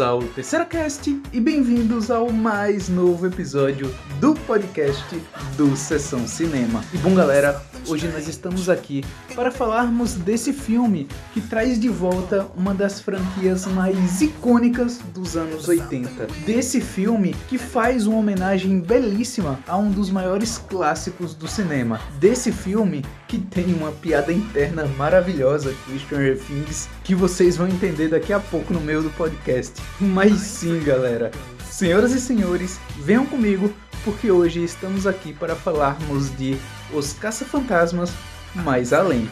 bem-vindos ao Tesseracast e bem-vindos ao mais novo episódio do podcast do Sessão Cinema. E bom galera, hoje nós estamos aqui para falarmos desse filme que traz de volta uma das franquias mais icônicas dos anos 80. Desse filme que faz uma homenagem belíssima a um dos maiores clássicos do cinema. Desse filme que tem uma piada interna maravilhosa com Stranger Things que vocês vão entender daqui a pouco no meio do podcast. Mas sim, galera, senhoras e senhores, venham comigo porque hoje estamos aqui para falarmos de Os Caça-Fantasmas Mais Além.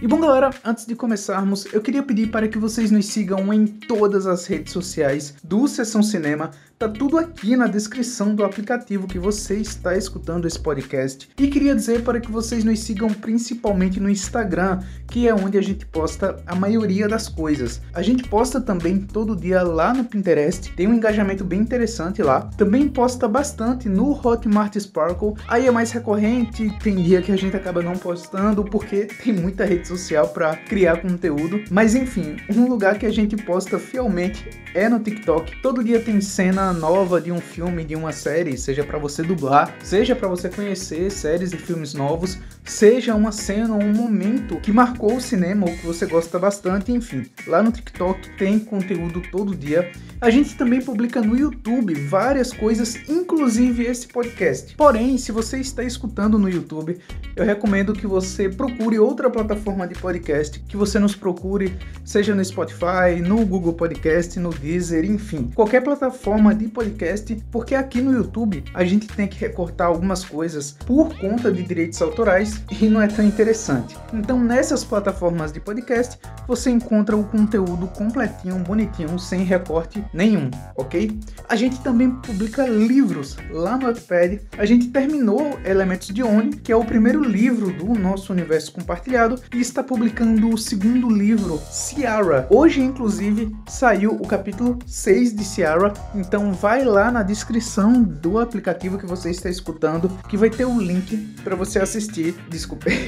E bom galera, antes de começarmos, eu queria pedir para que vocês nos sigam em todas as redes sociais do Sessão Cinema. Tá tudo aqui na descrição do aplicativo que você está escutando esse podcast. E queria dizer para que vocês nos sigam principalmente no Instagram, que é onde a gente posta a maioria das coisas. A gente posta também todo dia lá no Pinterest, tem um engajamento bem interessante lá. Também posta bastante no Hotmart Sparkle, aí é mais recorrente, tem dia que a gente acaba não postando, porque tem muita rede social para criar conteúdo. Mas enfim, um lugar que a gente posta fielmente é no TikTok. Todo dia tem cena nova de um filme, de uma série, seja para você dublar, seja para você conhecer séries e filmes novos, seja uma cena ou um momento que marcou o cinema ou que você gosta bastante, enfim. Lá no TikTok tem conteúdo todo dia. A gente também publica no YouTube várias coisas, inclusive esse podcast. Porém, se você está escutando no YouTube, eu recomendo que você procure outra plataforma de podcast, que você nos procure, seja no Spotify, no Google Podcast, no Deezer, enfim, qualquer plataforma de podcast, porque aqui no YouTube a gente tem que recortar algumas coisas por conta de direitos autorais e não é tão interessante. Então, nessas plataformas de podcast, você encontra o conteúdo completinho, bonitinho, sem recorte nenhum, ok? A gente também publica livros lá no Wattpad. A gente terminou Elementos de Oni, que é o primeiro livro do nosso universo compartilhado, e está publicando o segundo livro, Siara. Hoje, inclusive, saiu o capítulo 6 de Siara, então vai lá na descrição do aplicativo que você está escutando, que vai ter o link para você assistir,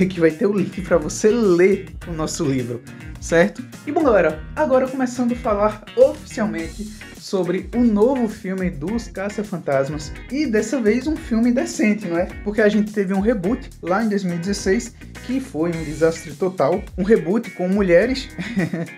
que vai ter o link para você ler o nosso livro, certo? E bom galera, agora começando a falar oficialmente sobre o novo filme dos Caça-Fantasmas, e dessa vez um filme decente, não é? Porque a gente teve um reboot lá em 2016, que foi um desastre total, um reboot com mulheres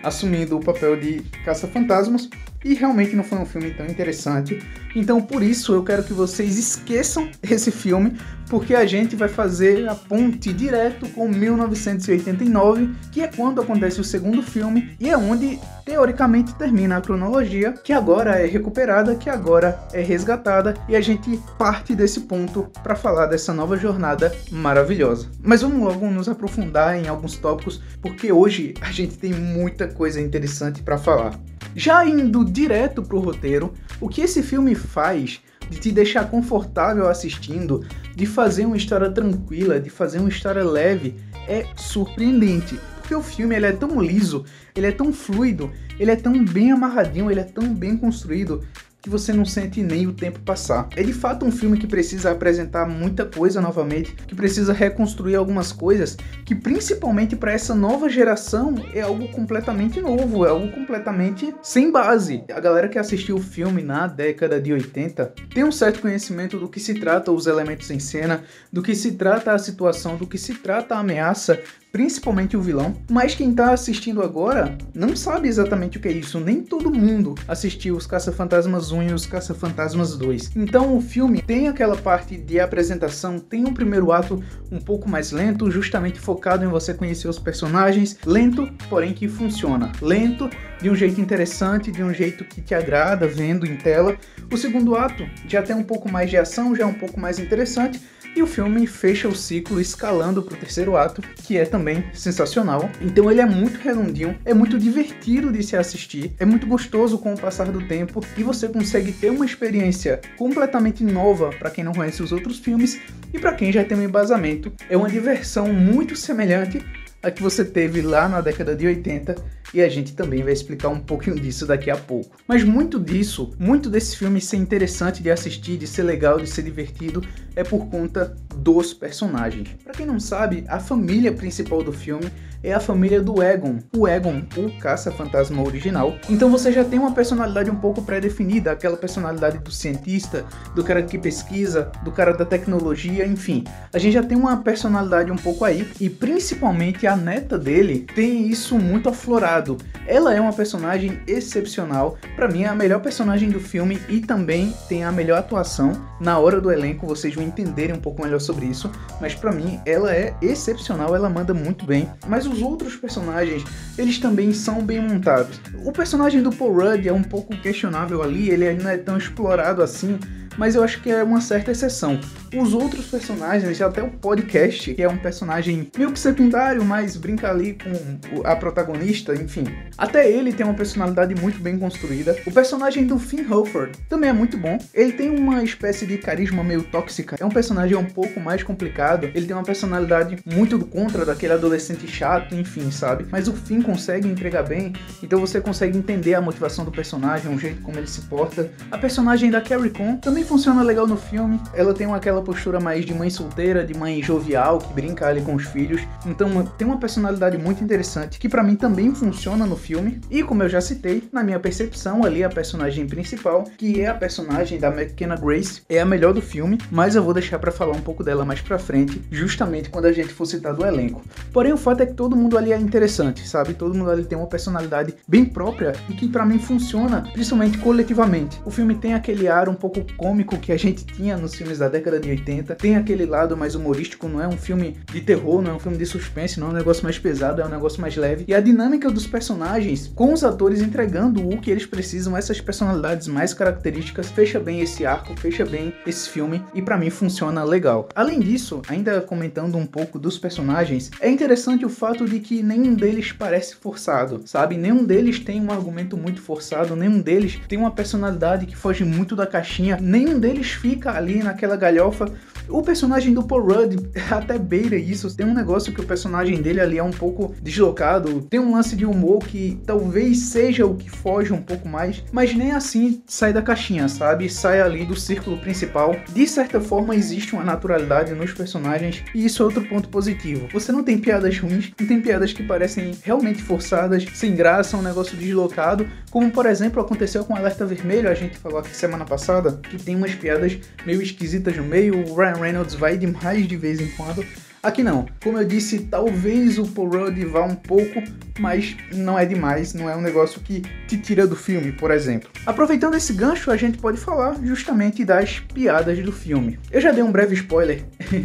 assumindo o papel de Caça-Fantasmas, e realmente não foi um filme tão interessante. Então por isso eu quero que vocês esqueçam esse filme, porque a gente vai fazer a ponte direto com 1989, que é quando acontece o segundo filme, e é onde teoricamente termina a cronologia, que agora é recuperada, que agora é resgatada, e a gente parte desse ponto para falar dessa nova jornada maravilhosa. Mas vamos logo nos aprofundar em alguns tópicos, porque hoje a gente tem muita coisa interessante para falar. Já indo direto pro roteiro, o que esse filme faz de te deixar confortável assistindo, de fazer uma história tranquila, de fazer uma história leve, é surpreendente. Porque o filme ele é tão liso, ele é tão fluido, ele é tão bem amarradinho, ele é tão bem construído, que você não sente nem o tempo passar. É de fato um filme que precisa apresentar muita coisa novamente, que precisa reconstruir algumas coisas, que principalmente para essa nova geração é algo completamente novo, é algo completamente sem base. A galera que assistiu o filme na década de 80 tem um certo conhecimento do que se trata os elementos em cena, do que se trata a situação, do que se trata a ameaça, principalmente o vilão, mas quem tá assistindo agora não sabe exatamente o que é isso, nem todo mundo assistiu os Caça-Fantasmas 1 e os Caça-Fantasmas 2. Então o filme tem aquela parte de apresentação, tem um primeiro ato um pouco mais lento, justamente focado em você conhecer os personagens, lento, porém que funciona, lento, de um jeito interessante, de um jeito que te agrada vendo em tela. O segundo ato já tem um pouco mais de ação, já é um pouco mais interessante, e o filme fecha o ciclo escalando para o terceiro ato, que é também sensacional. Então ele é muito redondinho, é muito divertido de se assistir, é muito gostoso com o passar do tempo, e você consegue ter uma experiência completamente nova para quem não conhece os outros filmes, e para quem já tem um embasamento, é uma diversão muito semelhante a que você teve lá na década de 80, e a gente também vai explicar um pouquinho disso daqui a pouco. Mas muito desse filme ser interessante de assistir, de ser legal, de ser divertido, é por conta dos personagens. Pra quem não sabe, a família principal do filme é a família do Egon. O Egon, o caça-fantasma original. Então você já tem uma personalidade um pouco pré-definida, aquela personalidade do cientista, do cara que pesquisa, do cara da tecnologia, enfim. A gente já tem uma personalidade um pouco aí, e principalmente a neta dele tem isso muito aflorado. Ela é uma personagem excepcional, pra mim é a melhor personagem do filme e também tem a melhor atuação. Na hora do elenco vocês vão entenderem um pouco melhor sobre isso, mas pra mim ela é excepcional, ela manda muito bem. Mas os outros personagens, eles também são bem montados. O personagem do Paul Rudd é um pouco questionável ali, ele não é tão explorado assim, mas eu acho que é uma certa exceção. Os outros personagens, até o podcast, que é um personagem meio que secundário, mas brinca ali com a protagonista, enfim. Até ele tem uma personalidade muito bem construída. O personagem do Finn Wolfhard também é muito bom. Ele tem uma espécie de carisma meio tóxica. É um personagem um pouco mais complicado. Ele tem uma personalidade muito do contra daquele adolescente chato, enfim, sabe? Mas o Finn consegue entregar bem, então você consegue entender a motivação do personagem, o jeito como ele se porta. A personagem da Carrie Coon também funciona legal no filme. Ela tem aquela postura mais de mãe solteira, de mãe jovial, que brinca ali com os filhos. Então tem uma personalidade muito interessante, que pra mim também funciona no filme. E como eu já citei, na minha percepção ali a personagem principal, que é a personagem da McKenna Grace, é a melhor do filme, mas eu vou deixar pra falar um pouco dela mais pra frente, justamente quando a gente for citar do elenco. Porém o fato é que todo mundo ali é interessante, sabe? Todo mundo ali tem uma personalidade bem própria e que pra mim funciona, principalmente coletivamente. O filme tem aquele ar um pouco cômico que a gente tinha nos filmes da década de 80, tem aquele lado mais humorístico, não é um filme de terror, não é um filme de suspense, não é um negócio mais pesado, é um negócio mais leve, e a dinâmica dos personagens, com os atores entregando o que eles precisam, essas personalidades mais características, fecha bem esse arco, fecha bem esse filme, e pra mim funciona legal. Além disso, ainda comentando um pouco dos personagens, é interessante o fato de que nenhum deles parece forçado, sabe? Nenhum deles tem um argumento muito forçado, nenhum deles tem uma personalidade que foge muito da caixinha, nenhum deles fica ali naquela galhofa. O personagem do Paul Rudd até beira isso, tem um negócio que o personagem dele ali é um pouco deslocado, tem um lance de humor que talvez seja o que foge um pouco mais, mas nem assim sai da caixinha, sabe? Sai ali do círculo principal. De certa forma existe uma naturalidade nos personagens e isso é outro ponto positivo. Você não tem piadas ruins, não tem piadas que parecem realmente forçadas, sem graça, um negócio deslocado, como por exemplo aconteceu com Alerta Vermelho, a gente falou aqui semana passada, que tem umas piadas meio esquisitas no meio, o Ryan Reynolds vai demais de vez em quando. Aqui não, como eu disse, talvez o Paul Rudd vá um pouco, mas não é demais, não é um negócio que te tira do filme, por exemplo. Aproveitando esse gancho, a gente pode falar justamente das piadas do filme. Eu já dei um breve spoiler,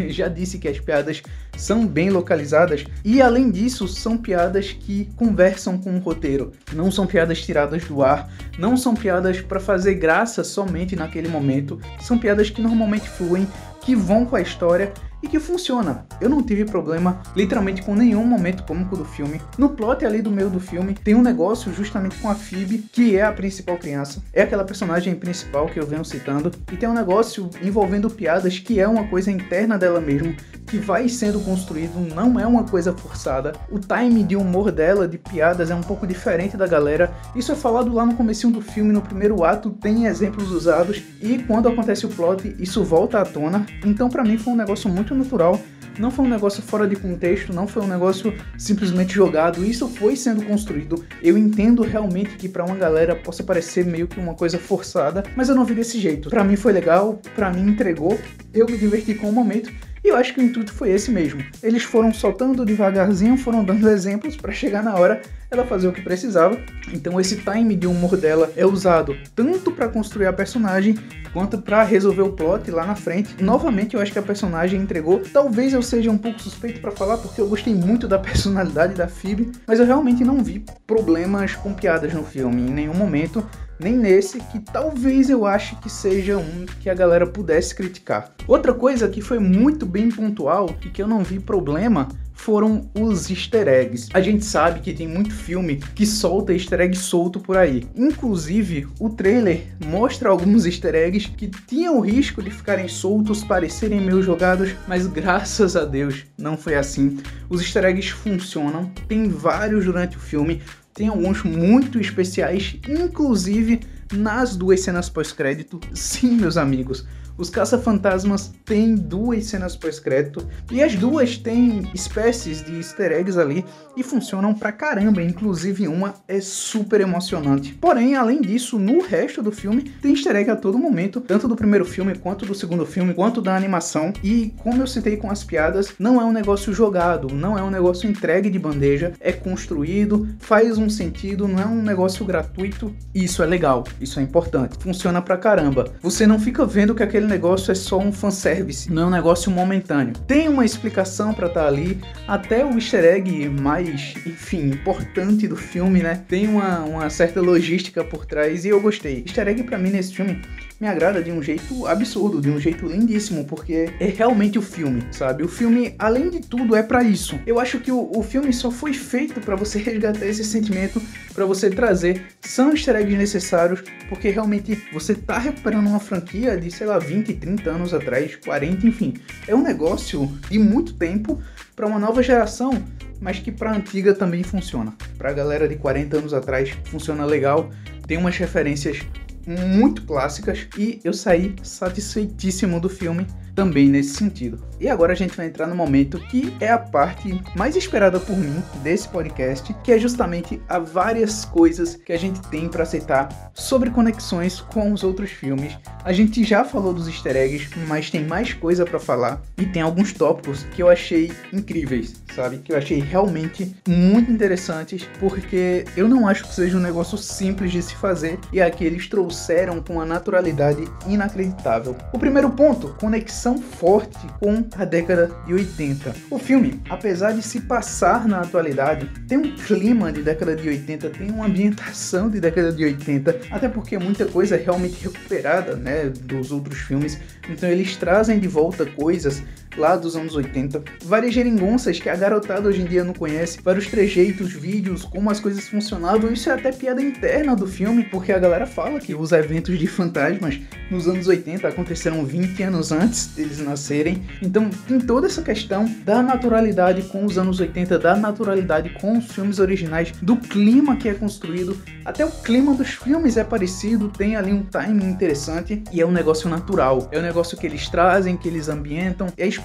já disse que as piadas são bem localizadas e, além disso, são piadas que conversam com o roteiro. Não são piadas tiradas do ar, não são piadas para fazer graça somente naquele momento, são piadas que normalmente fluem, que vão com a história e que funciona. Eu não tive problema literalmente com nenhum momento cômico do filme. No plot ali do meio do filme tem um negócio justamente com a Phoebe, que é a principal criança, é aquela personagem principal que eu venho citando, e tem um negócio envolvendo piadas que é uma coisa interna dela mesmo, que vai sendo construído, não é uma coisa forçada. O time de humor dela, de piadas, é um pouco diferente da galera. Isso é falado lá no comecinho do filme, no primeiro ato, tem exemplos usados, e quando acontece o plot, isso volta à tona. Então pra mim foi um negócio muito natural, não foi um negócio fora de contexto, não foi um negócio simplesmente jogado, isso foi sendo construído. Eu entendo realmente que pra uma galera possa parecer meio que uma coisa forçada, mas eu não vi desse jeito. Pra mim foi legal, pra mim entregou, eu me diverti com o momento. E eu acho que o intuito foi esse mesmo. Eles foram soltando devagarzinho, foram dando exemplos para chegar na hora ela fazer o que precisava. Então esse time de humor dela é usado tanto para construir a personagem quanto para resolver o plot lá na frente. Novamente eu acho que a personagem entregou. Talvez eu seja um pouco suspeito para falar porque eu gostei muito da personalidade da Phoebe, mas eu realmente não vi problemas com piadas no filme em nenhum momento. Nem nesse, que talvez eu ache que seja um que a galera pudesse criticar. Outra coisa que foi muito bem pontual e que eu não vi problema foram os easter eggs. A gente sabe que tem muito filme que solta easter egg solto por aí. Inclusive, o trailer mostra alguns easter eggs que tinham o risco de ficarem soltos, parecerem meio jogados, mas graças a Deus não foi assim. Os easter eggs funcionam, tem vários durante o filme. Tem alguns muito especiais, inclusive nas duas cenas pós-crédito. Sim, meus amigos, Os Caça-Fantasmas têm duas cenas pós-crédito e as duas têm espécies de easter eggs ali e funcionam pra caramba, inclusive uma é super emocionante. Porém, além disso, no resto do filme tem easter egg a todo momento, tanto do primeiro filme, quanto do segundo filme, quanto da animação. E como eu citei com as piadas, não é um negócio jogado, não é um negócio entregue de bandeja, é construído, faz um sentido, não é um negócio gratuito. Isso é legal, isso é importante, funciona pra caramba. Você não fica vendo que aquele negócio é só um fanservice, não é um negócio momentâneo. Tem uma explicação pra estar ali, até o easter egg mais, enfim, importante do filme, né? Tem uma certa logística por trás e eu gostei. Easter egg pra mim nesse filme me agrada de um jeito absurdo, de um jeito lindíssimo, porque é realmente o filme, sabe? O filme, além de tudo, é pra isso. Eu acho que o filme só foi feito pra você resgatar esse sentimento, pra você trazer. São easter eggs necessários, porque realmente você tá recuperando uma franquia de, sei lá, 20, 30 anos atrás, 40, enfim. É um negócio de muito tempo pra uma nova geração, mas que pra antiga também funciona. Pra galera de 40 anos atrás, funciona legal, tem umas referências muito clássicas e eu saí satisfeitíssimo do filme também nesse sentido. E agora a gente vai entrar no momento que é a parte mais esperada por mim desse podcast, que é justamente a várias coisas que a gente tem para aceitar sobre conexões com os outros filmes. A gente já falou dos easter eggs, mas tem mais coisa para falar e tem alguns tópicos que eu achei incríveis, sabe? Que eu achei realmente muito interessantes, porque eu não acho que seja um negócio simples de se fazer e aqui eles trouxeram com uma naturalidade inacreditável. O primeiro ponto, conexão forte com a década de 80. O filme, apesar de se passar na atualidade, tem um clima de década de 80, tem uma ambientação de década de 80, até porque muita coisa é realmente recuperada, né, dos outros filmes, então eles trazem de volta coisas lá dos anos 80, várias geringonças que a garotada hoje em dia não conhece, vários trejeitos, vídeos, como as coisas funcionavam. Isso é até piada interna do filme, porque a galera fala que os eventos de fantasmas nos anos 80 aconteceram 20 anos antes deles nascerem, então tem toda essa questão da naturalidade com os anos 80, da naturalidade com os filmes originais, do clima que é construído, até o clima dos filmes é parecido, tem ali um timing interessante e é um negócio natural, é um negócio que eles trazem, que eles ambientam, é explicado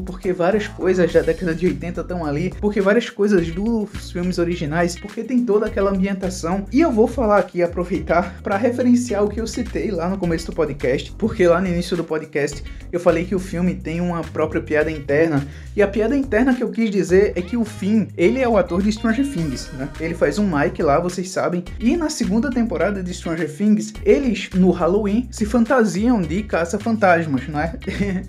porque várias coisas da década de 80 estão ali, porque várias coisas dos filmes originais, porque tem toda aquela ambientação. E eu vou falar aqui, aproveitar para referenciar o que eu citei lá no começo do podcast, porque lá no início do podcast eu falei que o filme tem uma própria piada interna, e a piada interna que eu quis dizer é que o Finn, ele é o ator de Stranger Things, né? Ele faz um Mike lá, vocês sabem, e na segunda temporada de Stranger Things, eles, no Halloween, se fantasiam de caça-fantasmas, né?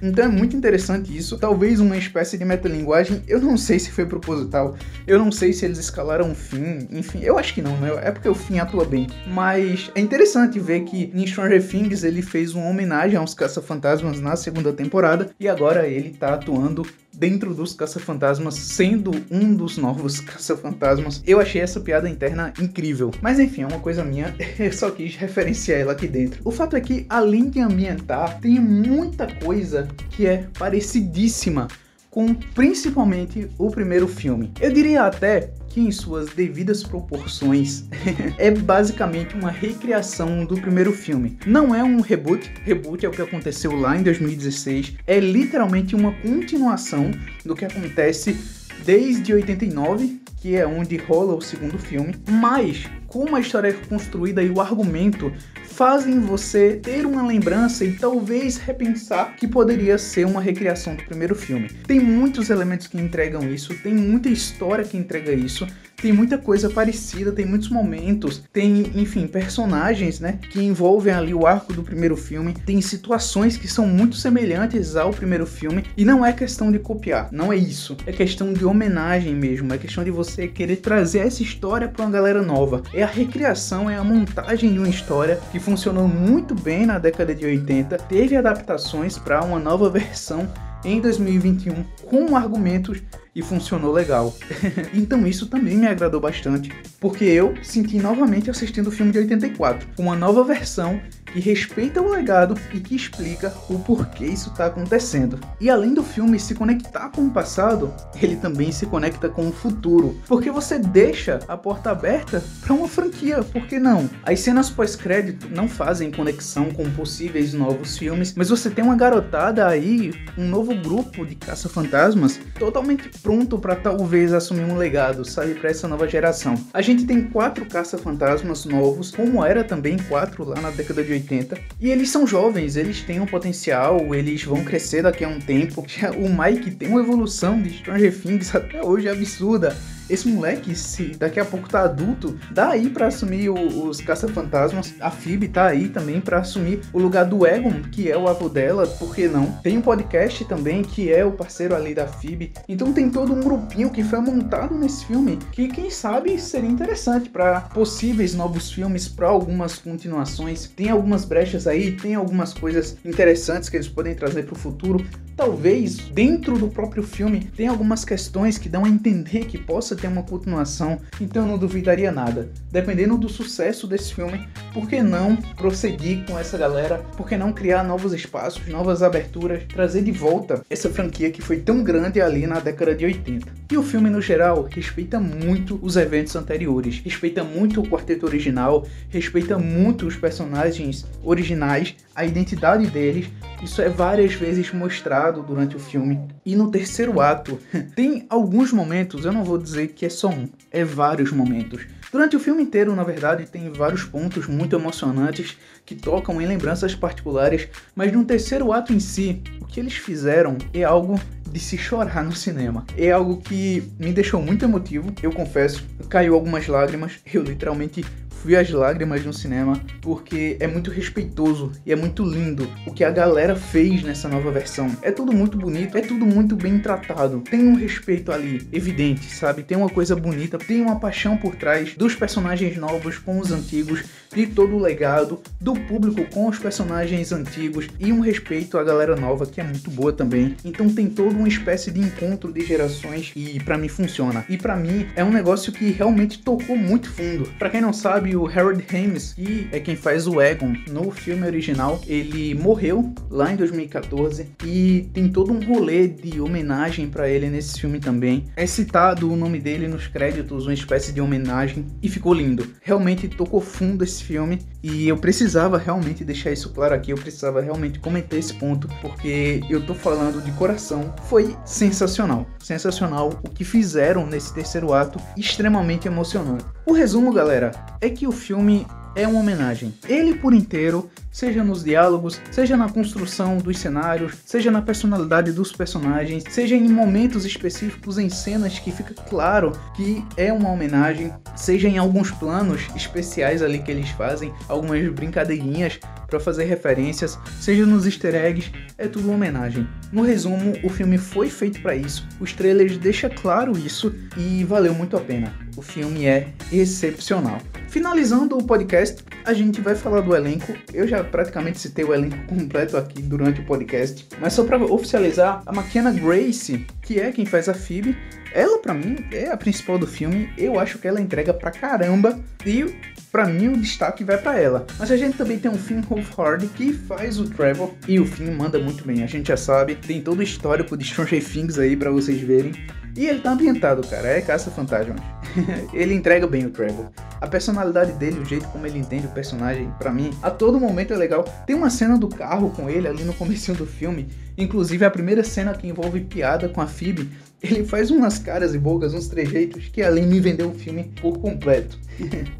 Então é muito interessante isso, talvez uma espécie de metalinguagem, eu não sei se foi proposital, eu não sei se eles escalaram o Finn, enfim, eu acho que não, né? É porque o Finn atua bem, mas é interessante ver que em Stranger Things ele fez uma homenagem aos caça-fantasmas na segunda temporada, e agora ele tá atuando dentro dos caça-fantasmas, sendo um dos novos caça-fantasmas. Eu achei essa piada interna incrível. Mas enfim, é uma coisa minha, eu só quis referenciar ela aqui dentro. O fato é que, além de ambientar, tem muita coisa que é parecidíssima com, principalmente, o primeiro filme. Eu diria até que em suas devidas proporções é basicamente uma recriação do primeiro filme. Não é um reboot, reboot é o que aconteceu lá em 2016, é literalmente uma continuação do que acontece desde 89, que é onde rola o segundo filme, mas como a história é construída e o argumento fazem você ter uma lembrança e talvez repensar que poderia ser uma recriação do primeiro filme. Tem muitos elementos que entregam isso, tem muita história que entrega isso, tem muita coisa parecida, tem muitos momentos, tem, enfim, personagens, né, que envolvem ali o arco do primeiro filme, tem situações que são muito semelhantes ao primeiro filme, e não é questão de copiar, não é isso, é questão de homenagem mesmo, é questão de você querer trazer essa história para uma galera nova. É a recriação, é a montagem de uma história que funcionou muito bem na década de 80, teve adaptações para uma nova versão em 2021 com argumentos e funcionou legal. Então isso também me agradou bastante, porque eu senti novamente assistindo o filme de 84, uma nova versão que respeita o legado e que explica o porquê isso está acontecendo. E além do filme se conectar com o passado, ele também se conecta com o futuro, porque você deixa a porta aberta para uma franquia, por que não? As cenas pós-crédito não fazem conexão com possíveis novos filmes, mas você tem uma garotada aí, um novo grupo de caça-fantasmas totalmente pronto para talvez assumir um legado, sabe, para essa nova geração. A gente tem 4 caça-fantasmas novos, como era também 4 lá na década de 80, e eles são jovens, eles têm um potencial, eles vão crescer daqui a um tempo. O Mike tem uma evolução de Stranger Things até hoje absurda. Esse moleque, se daqui a pouco tá adulto, dá aí pra assumir os caça-fantasmas. A Phoebe tá aí também pra assumir o lugar do Egon, que é o avô dela, por que não? Tem um podcast também, que é o parceiro ali da Phoebe. Então tem todo um grupinho que foi montado nesse filme, que quem sabe seria interessante pra possíveis novos filmes, pra algumas continuações. Tem algumas brechas aí, tem algumas coisas interessantes que eles podem trazer pro futuro. Talvez, dentro do próprio filme, tem algumas questões que dão a entender que possa ter uma continuação, então eu não duvidaria nada. Dependendo do sucesso desse filme, por que não prosseguir com essa galera? Por que não criar novos espaços, novas aberturas, trazer de volta essa franquia que foi tão grande ali na década de 80? E o filme, no geral, respeita muito os eventos anteriores, respeita muito o quarteto original, respeita muito os personagens originais, a identidade deles. Isso é várias vezes mostrado durante o filme. E no terceiro ato, tem alguns momentos, eu não vou dizer que é só um, é vários momentos. Durante o filme inteiro, na verdade, tem vários pontos muito emocionantes que tocam em lembranças particulares, mas no terceiro ato em si, o que eles fizeram é algo de se chorar no cinema. É algo que me deixou muito emotivo, eu confesso, caiu algumas lágrimas, eu literalmente vi as lágrimas no cinema, porque é muito respeitoso e é muito lindo o que a galera fez nessa nova versão. É tudo muito bonito, é tudo muito bem tratado, tem um respeito ali evidente, sabe? Tem uma coisa bonita, tem uma paixão por trás dos personagens novos com os antigos, de todo o legado, do público com os personagens antigos e um respeito à galera nova que é muito boa também. Então tem toda uma espécie de encontro de gerações e pra mim funciona. E pra mim é um negócio que realmente tocou muito fundo. Pra quem não sabe, o Harold Ramis, que é quem faz o Egon no filme original, ele morreu lá em 2014 e tem todo um rolê de homenagem pra ele nesse filme também. É citado o nome dele nos créditos, uma espécie de homenagem, e ficou lindo. Realmente tocou fundo esse filme e eu precisava realmente deixar isso claro aqui, eu precisava realmente comentar esse ponto, porque eu tô falando de coração, foi sensacional. Sensacional o que fizeram nesse terceiro ato, extremamente emocionante. O resumo, galera, é que o filme é uma homenagem. Ele por inteiro, seja nos diálogos, seja na construção dos cenários, seja na personalidade dos personagens, seja em momentos específicos, em cenas que fica claro que é uma homenagem, seja em alguns planos especiais ali que eles fazem, algumas brincadeirinhas para fazer referências, seja nos easter eggs, é tudo uma homenagem. No resumo, o filme foi feito para isso, os trailers deixam claro isso e valeu muito a pena. O filme é excepcional. Finalizando o podcast, a gente vai falar do elenco. Eu já praticamente citei o elenco completo aqui durante o podcast, mas só para oficializar, a McKenna Grace, que é quem faz a Phoebe, ela pra mim é a principal do filme, eu acho que ela entrega pra caramba e pra mim o destaque vai pra ela. Mas a gente também tem o Finn Wolfhard, que faz o Trevor, e o Finn manda muito bem, a gente já sabe, tem todo o histórico de Stranger Things aí pra vocês verem. E ele tá ambientado, cara, é Caça-Fantasmas. Ele entrega bem o Trevor. A personalidade dele, o jeito como ele entende o personagem, pra mim, a todo momento é legal. Tem uma cena do carro com ele ali no comecinho do filme, inclusive a primeira cena que envolve piada com a Phoebe, ele faz umas caras e bocas, uns trejeitos, que além me vendeu o filme por completo.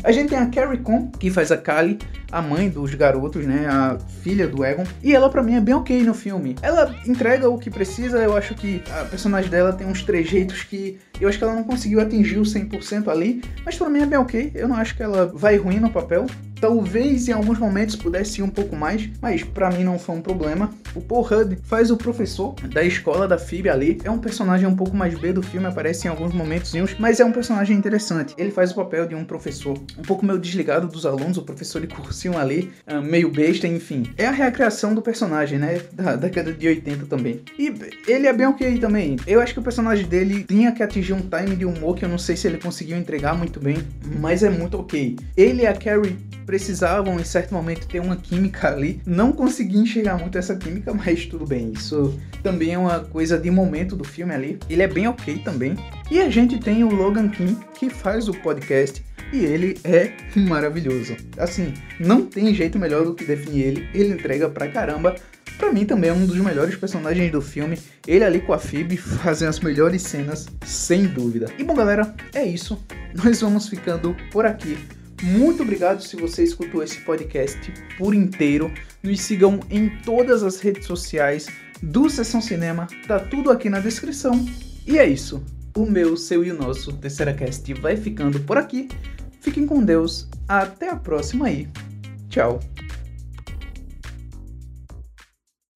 A gente tem a Carrie Coon, que faz a Kali, a mãe dos garotos, né, a filha do Egon, e ela pra mim é bem ok no filme. Ela entrega o que precisa, eu acho que a personagem dela tem uns trejeitos que eu acho que ela não conseguiu atingir o 100% ali, mas pra mim é bem ok, eu não acho que ela vai ruim no papel. talvez em alguns momentos pudesse ir um pouco mais, mas pra mim não foi um problema. O Paul Rudd faz o professor da escola da Phoebe ali, é um personagem um pouco mais B do filme, aparece em alguns momentos, mas é um personagem interessante. Ele faz o papel de um professor um pouco meio desligado dos alunos, o professor de cursinho ali, meio besta, enfim. É a recriação do personagem, né, da década de 80 também. E ele é bem ok também. Eu acho que o personagem dele tinha que atingir um time de humor que eu não sei se ele conseguiu entregar muito bem, mas é muito ok. Ele e a Carrie precisavam em certo momento ter uma química ali, não consegui enxergar muito essa química, mas tudo bem, isso também é uma coisa de momento do filme ali, ele é bem ok também. E a gente tem o Logan Kim, que faz o podcast, e ele é maravilhoso, assim, não tem jeito melhor do que definir ele, ele entrega pra caramba. Pra mim também é um dos melhores personagens do filme, ele ali com a Phoebe fazem as melhores cenas, sem dúvida. E bom galera, é isso, nós vamos ficando por aqui. Muito obrigado se você escutou esse podcast por inteiro. Nos sigam em todas as redes sociais do Sessão Cinema. Tá tudo aqui na descrição. E é isso. O meu, seu e o nosso Tesseracast vai ficando por aqui. Fiquem com Deus. Até a próxima aí. Tchau.